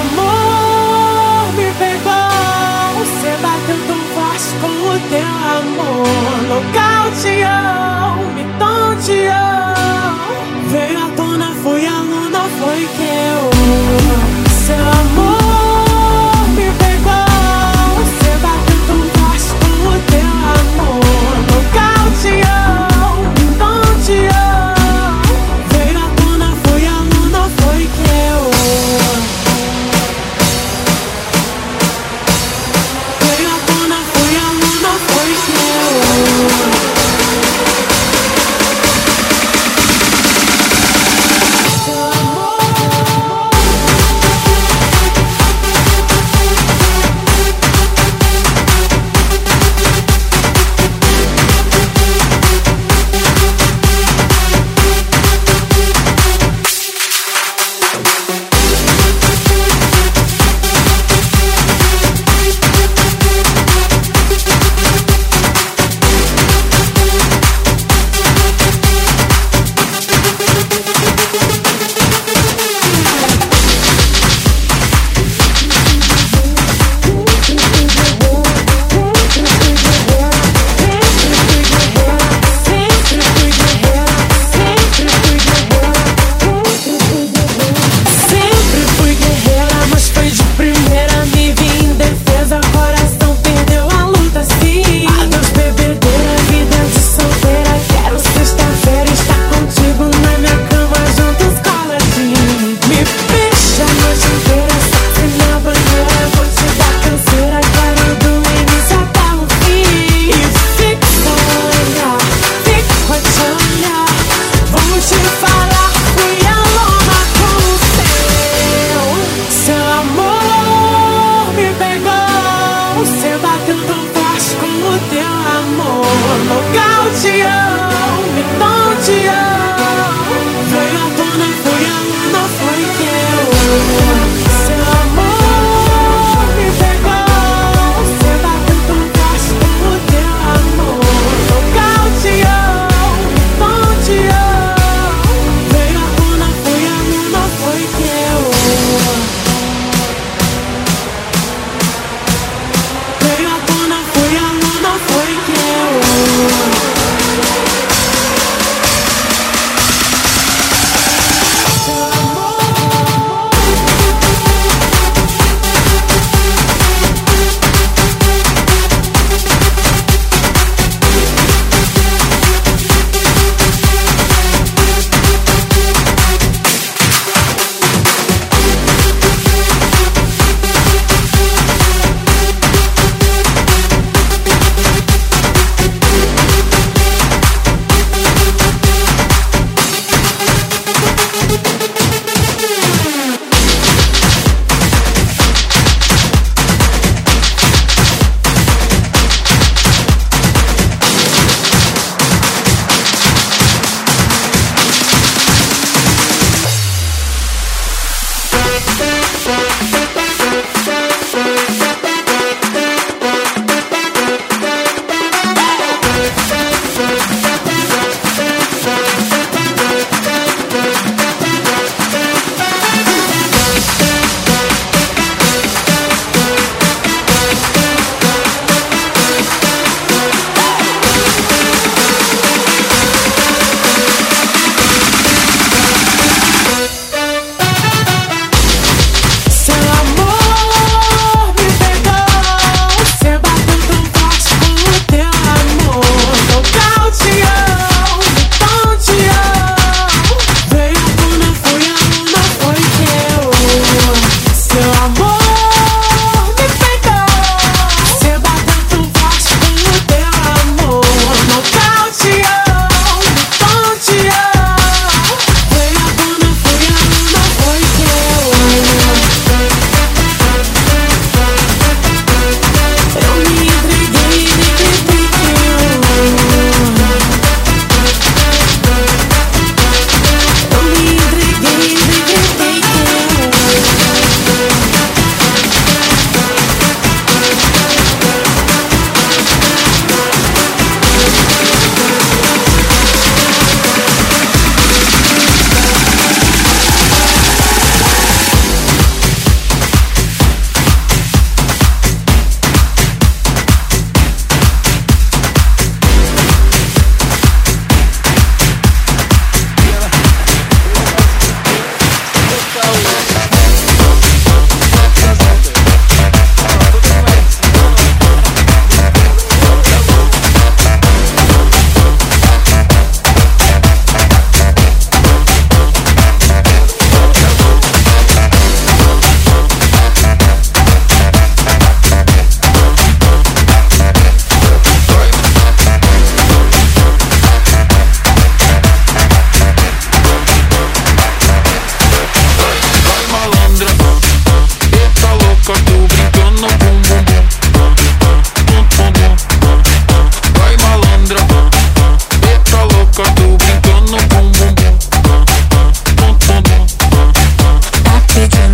amor me pegou. Você bateu tão forte como o teu amor. Nocauteou, me tonteou. Veio à tona, fui a luna, foi que eu. Seu amor. Oh,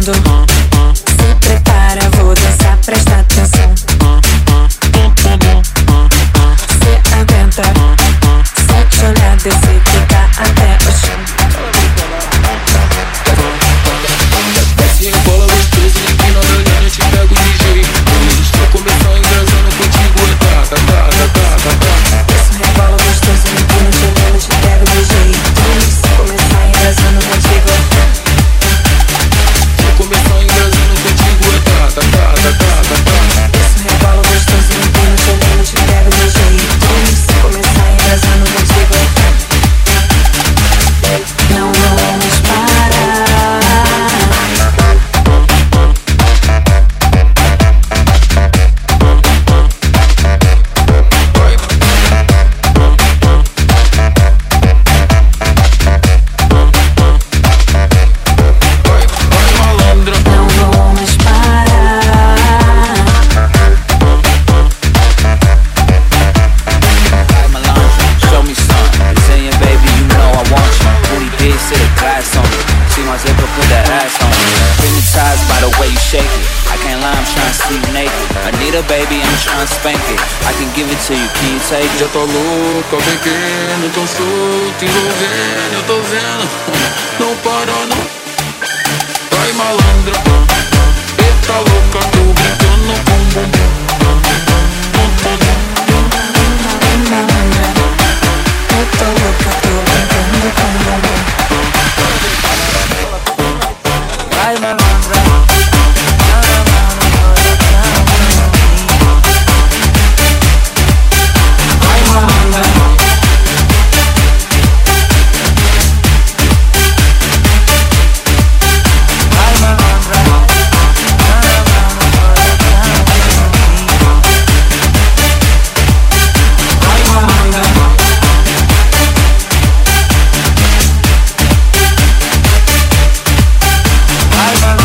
dançando. Se prepara, vou dançar, presta atenção. Cê aguenta, só te olhar, descer que dá até o chão. Desce, rebola gostoso, empina meu dedo, eu te pego de jeito. Hoje estou começando dançando contigo, tá, tá, tá, tá, tá. Desce, rebola gostoso, empina meu dedo, eu te pego de jeito. Hoje estou começando dançando contigo. Começou engrasando contigo, tá, tá, tá, tá, tá, tá. Esse rebalo gostoso, empina, chegando, te pego de jeito. Se começar engrasando contigo, não vamos baby, I'm tryna spank it. I can give it to you, can you take it? Já tô louco, bem querendo, tão solto, envolvendo, eu tô vendo. Não parou, não. Vai malandra, e tá louca, tô brincando com o bumbum. Vai malandra, e tá louca, tô brincando com o bumbum. Vai malandra. I'm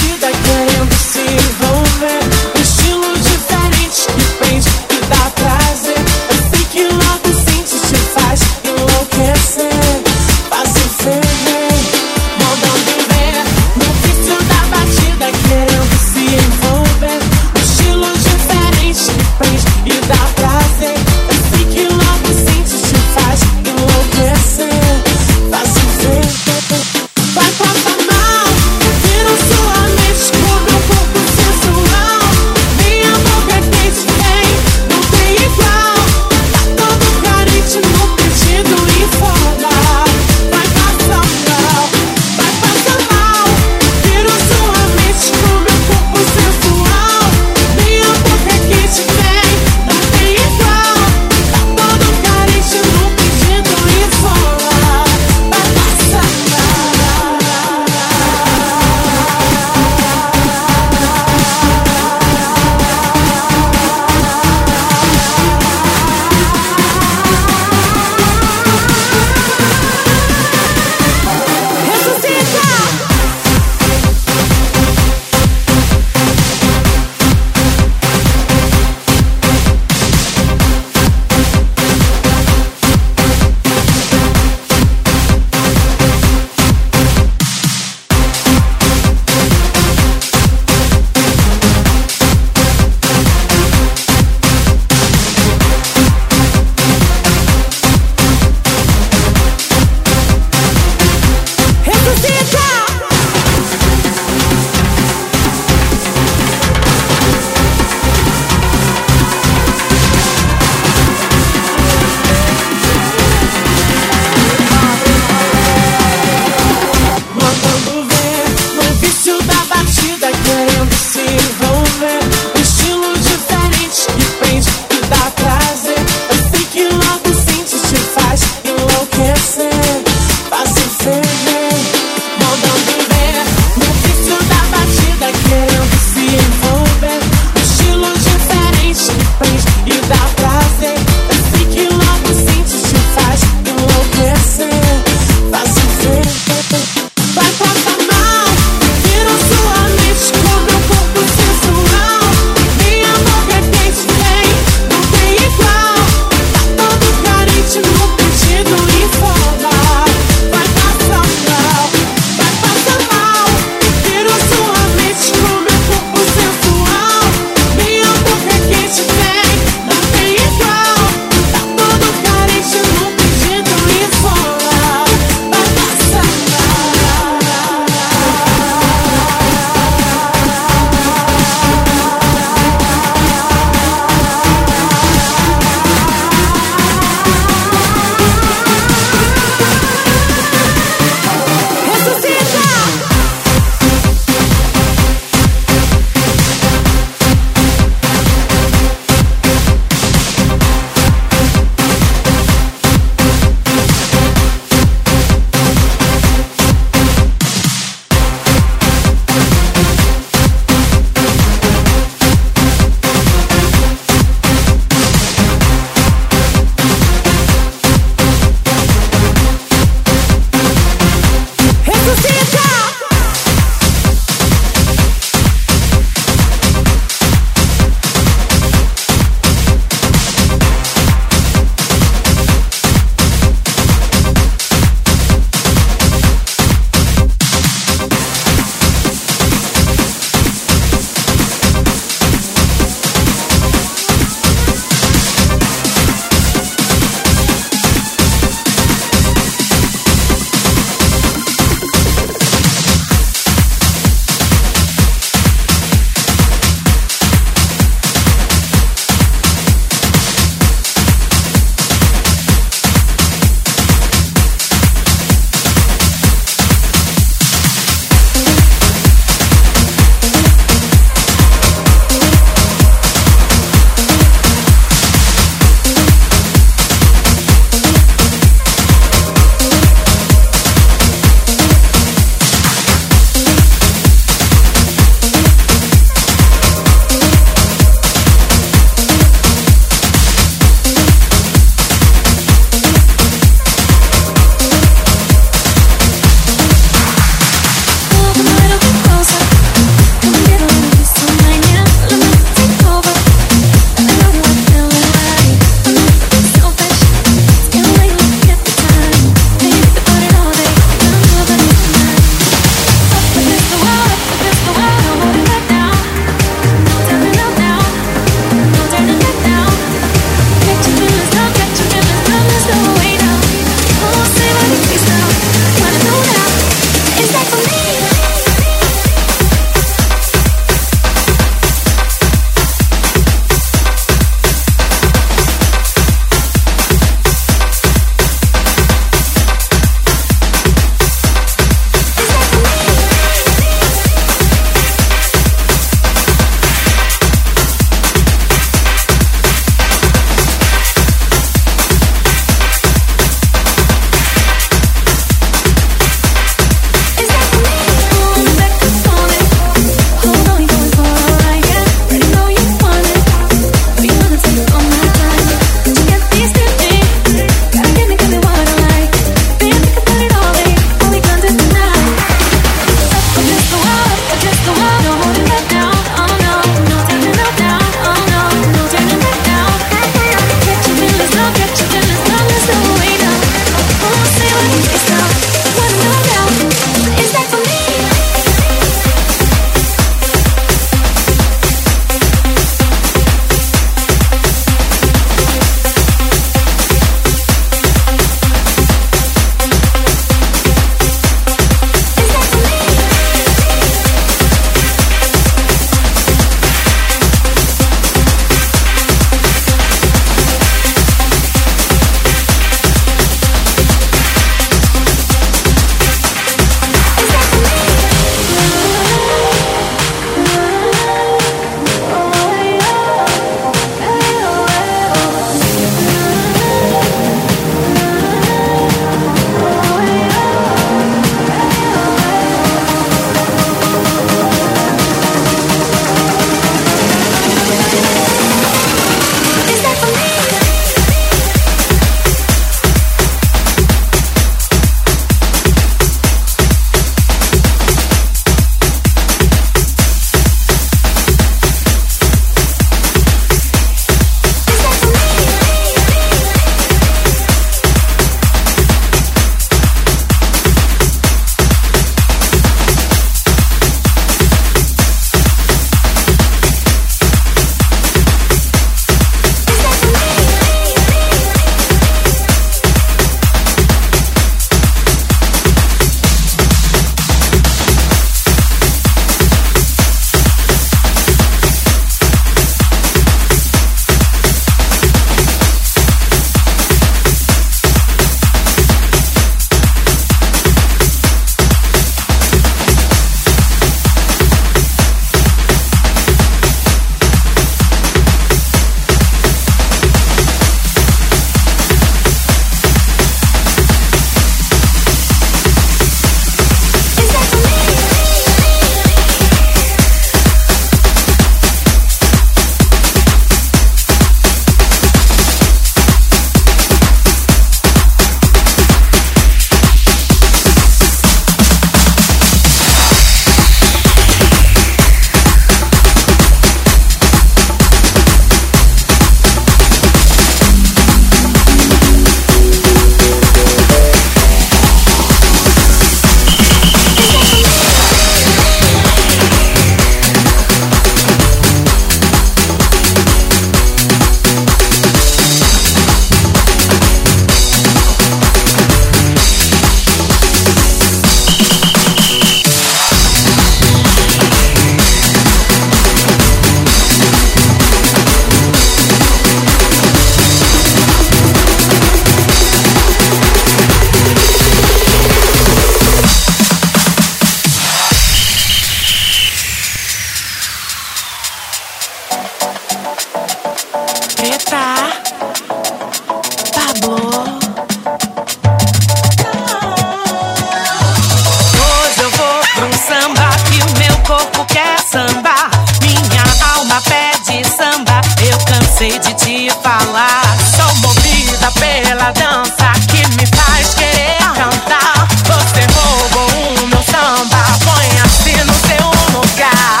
cansei de te falar. Sou movida pela dança que me faz querer cantar. Você roubou o meu samba, põe assim no seu lugar.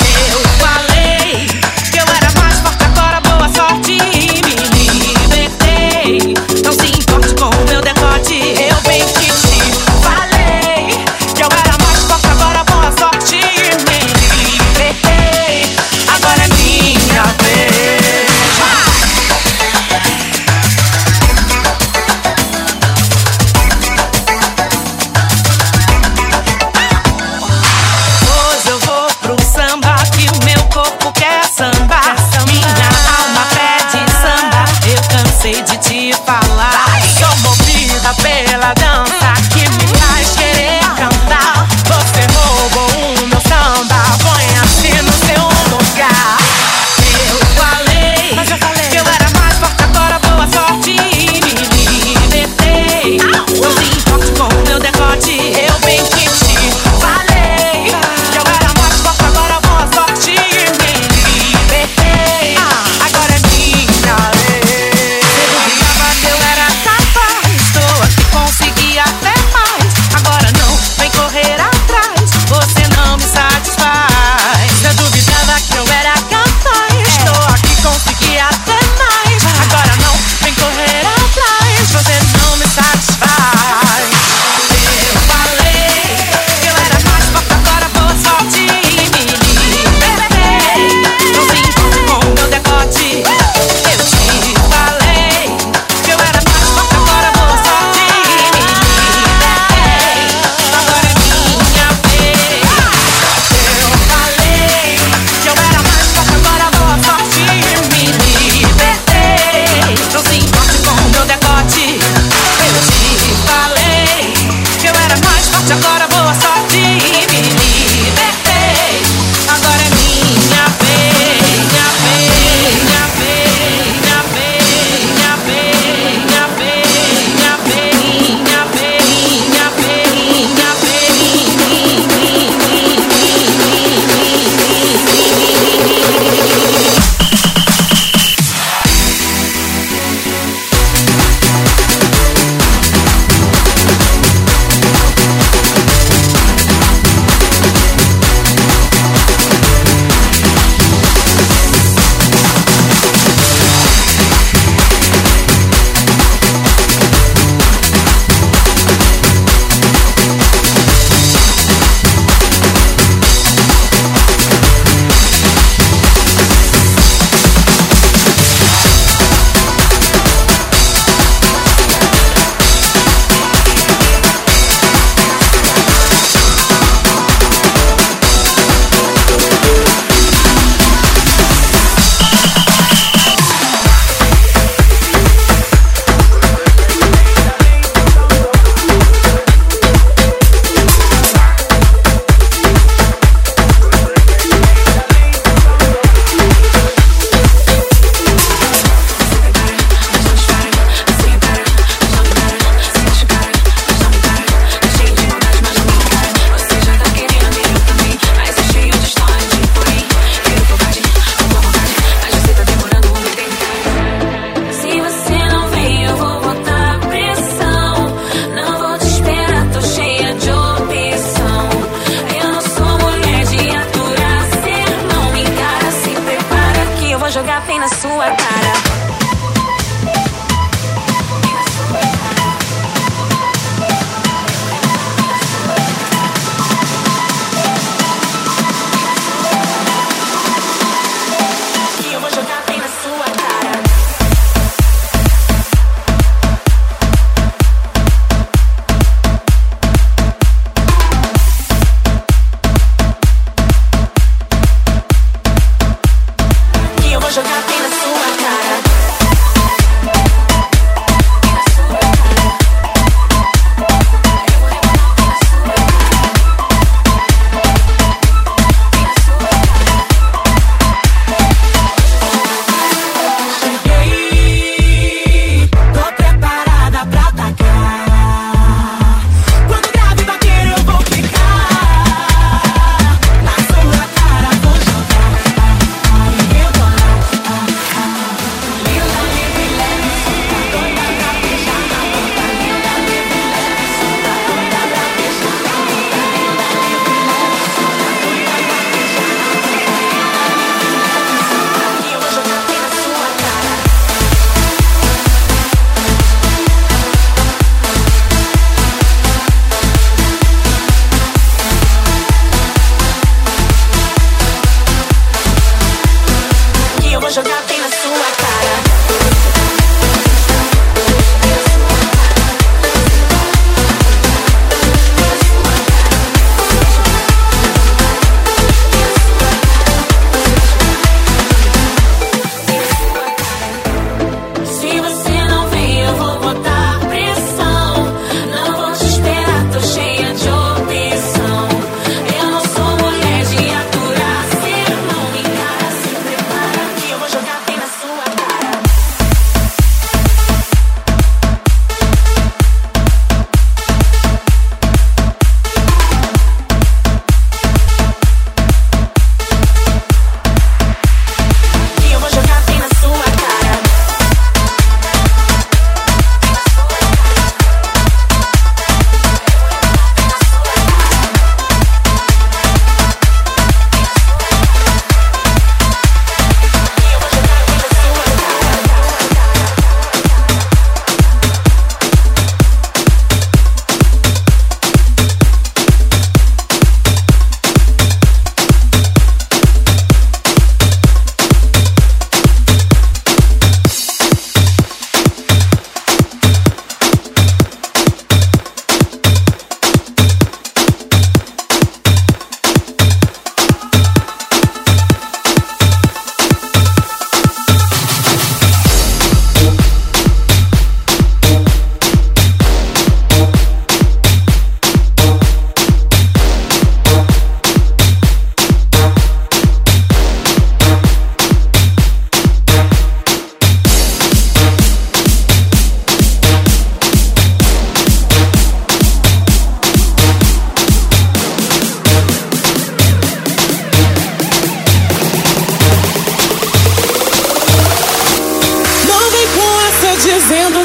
Eu falei que eu era mais forte, agora boa sorte. Me libertei, não se importe com o meu decote. Eu bem que te falei que eu era mais forte, agora boa sorte. Me libertei, agora é minha vez.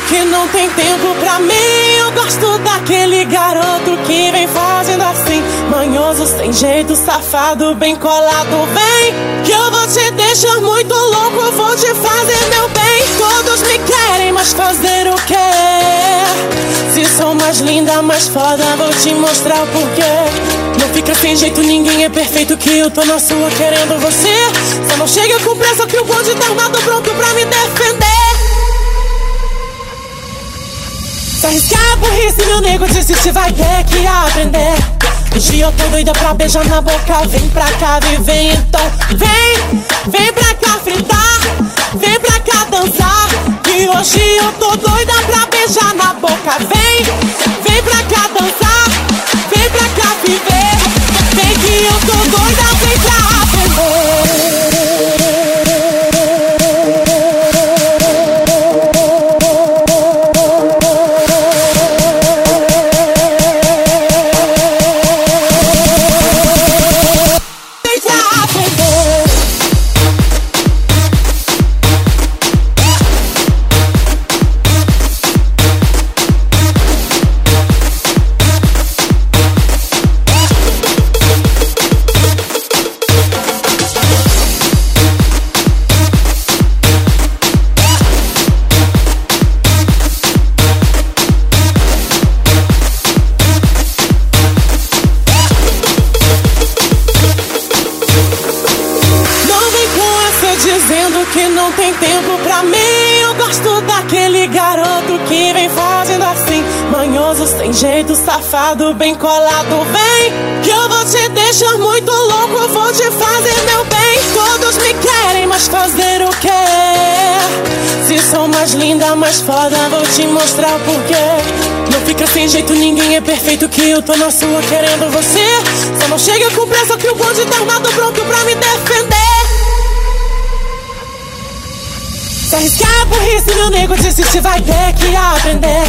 que não tem tempo pra mim. Eu gosto daquele garoto que vem fazendo assim, manhoso, sem jeito, safado, bem colado. Vem, que eu vou te deixar muito louco, eu vou te fazer meu bem. Todos me querem, mas fazer o quê? Se sou mais linda, mais foda, vou te mostrar o porquê. Não fica sem jeito, ninguém é perfeito, que eu tô na sua querendo você. Só não chega com pressa que o bonde tá armado, pronto pra me defender. Se arriscar por isso, meu nego disse, te vai ter que aprender. Hoje eu tô doida pra beijar na boca. Vem pra cá viver então. Vem pra cá fritar. Vem pra cá dançar. Que hoje eu tô doida pra beijar na boca. Vem pra cá dançar. Vem pra cá viver. Vem que eu tô doida, vem pra aprender. Safado, bem colado, vem, que eu vou te deixar muito louco, eu vou te fazer meu bem. Todos me querem, mas fazer o quê? Se sou mais linda, mais foda, vou te mostrar o porquê. Não fica sem jeito, ninguém é perfeito, que eu tô na sua querendo você. Só não chega com pressa que o bonde tá armado, pronto pra me defender. Se arriscar por isso, meu nego disse, te vai ter que aprender.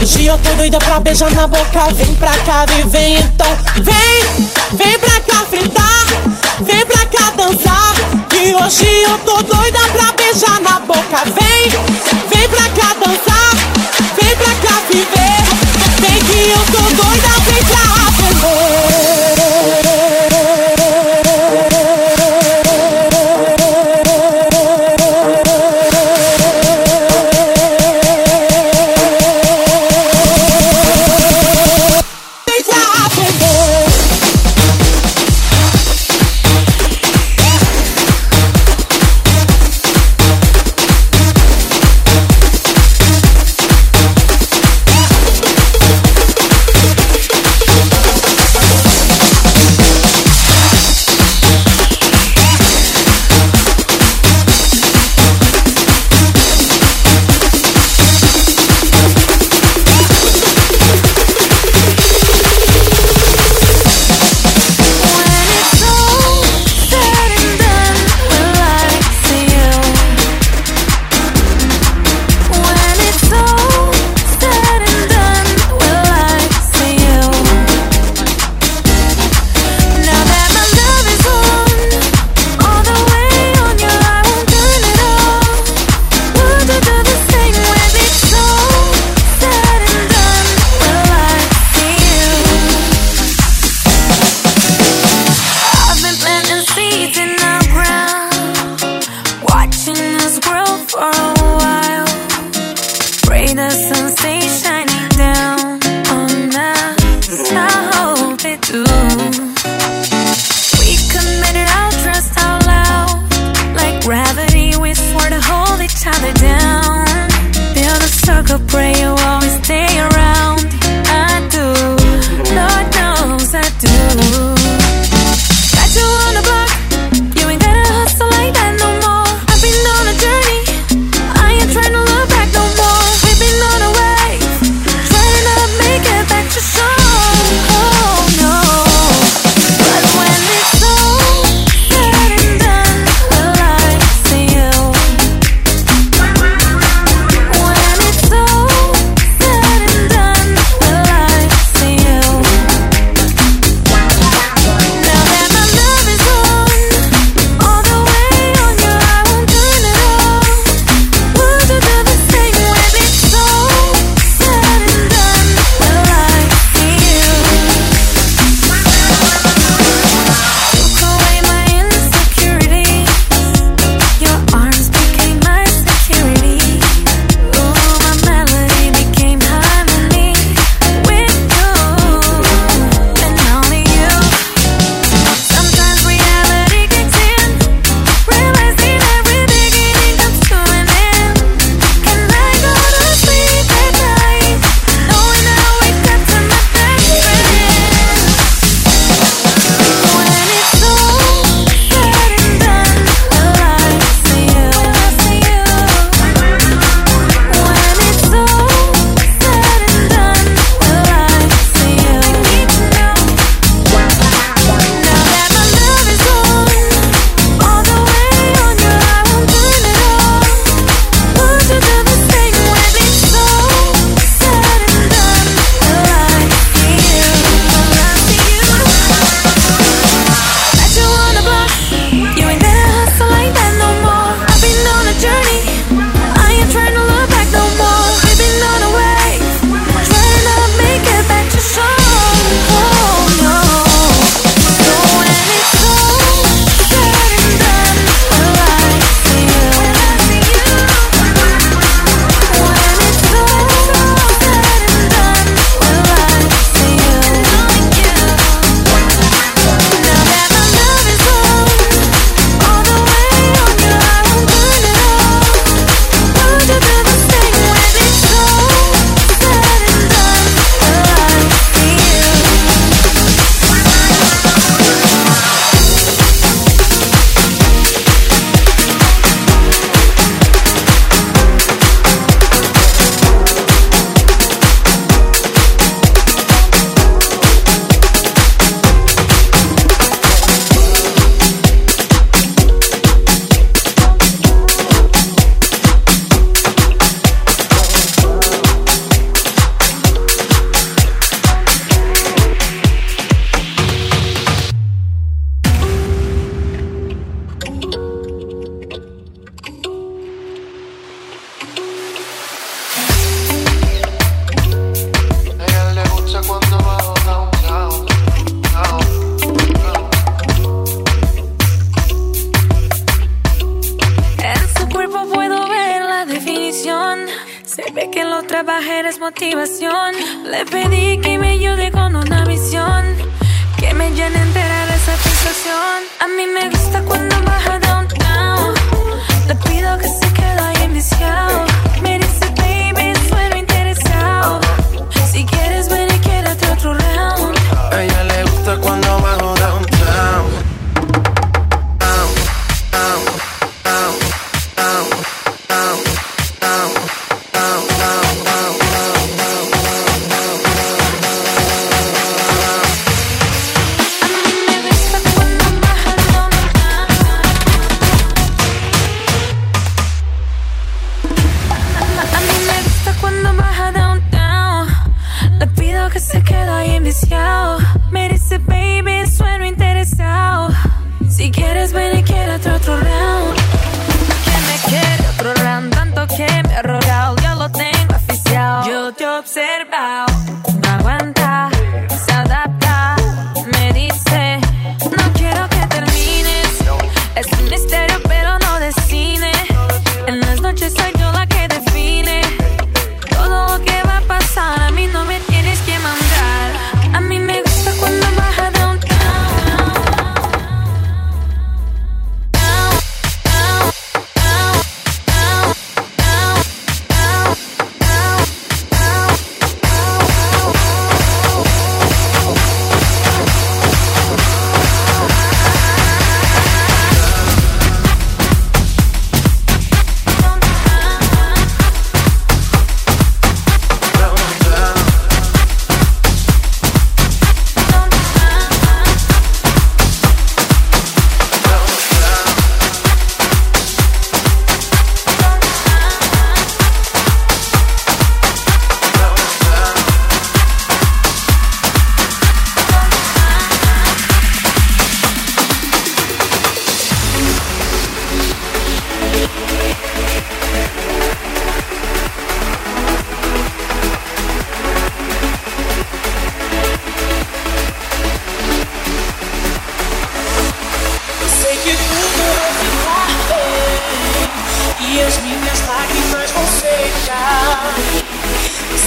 Hoje eu tô doida pra beijar na boca. Vem pra cá viver então. Vem pra cá fritar. Vem pra cá dançar. Que hoje eu tô doida pra beijar na boca. Vem pra cá dançar. Vem pra cá viver. Vem que eu tô doida, vem pra aprender.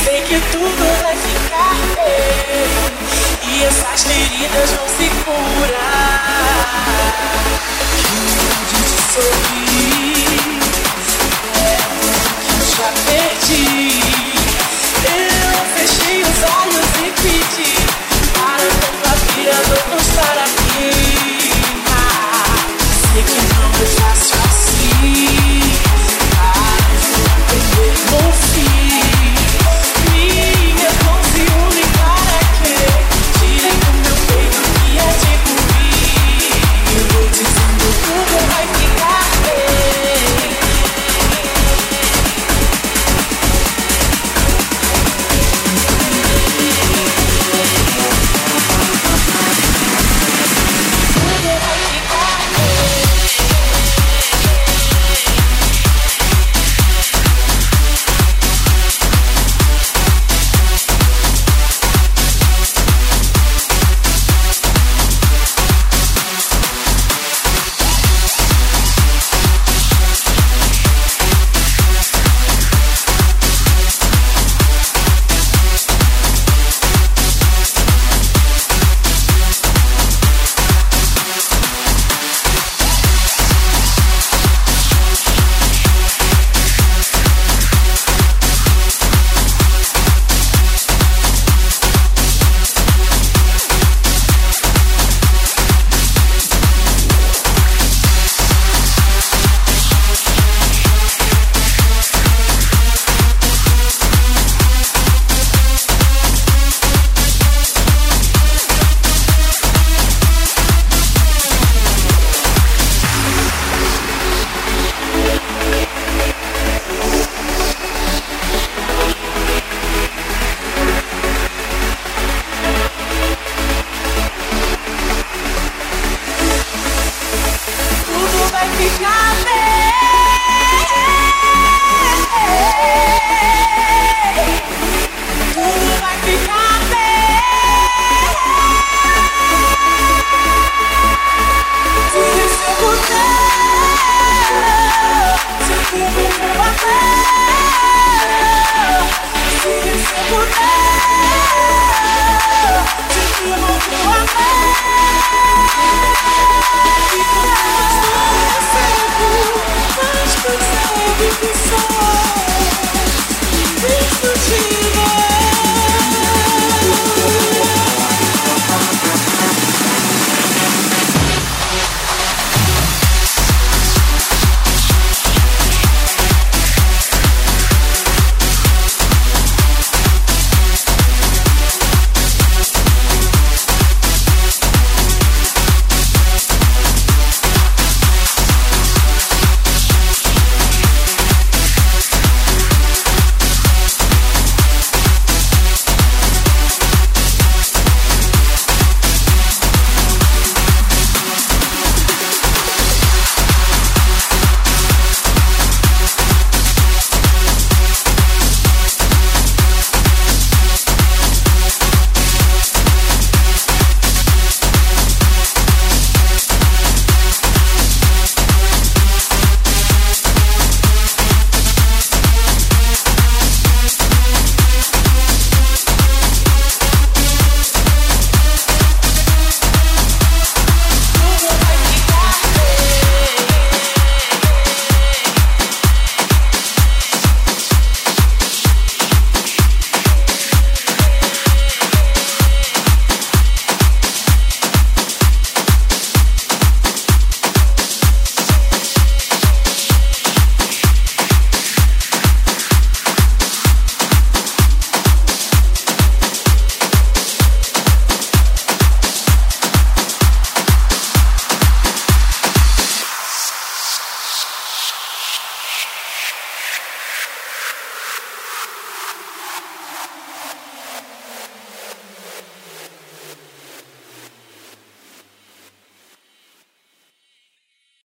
Sei que tudo vai ficar bem, e essas feridas vão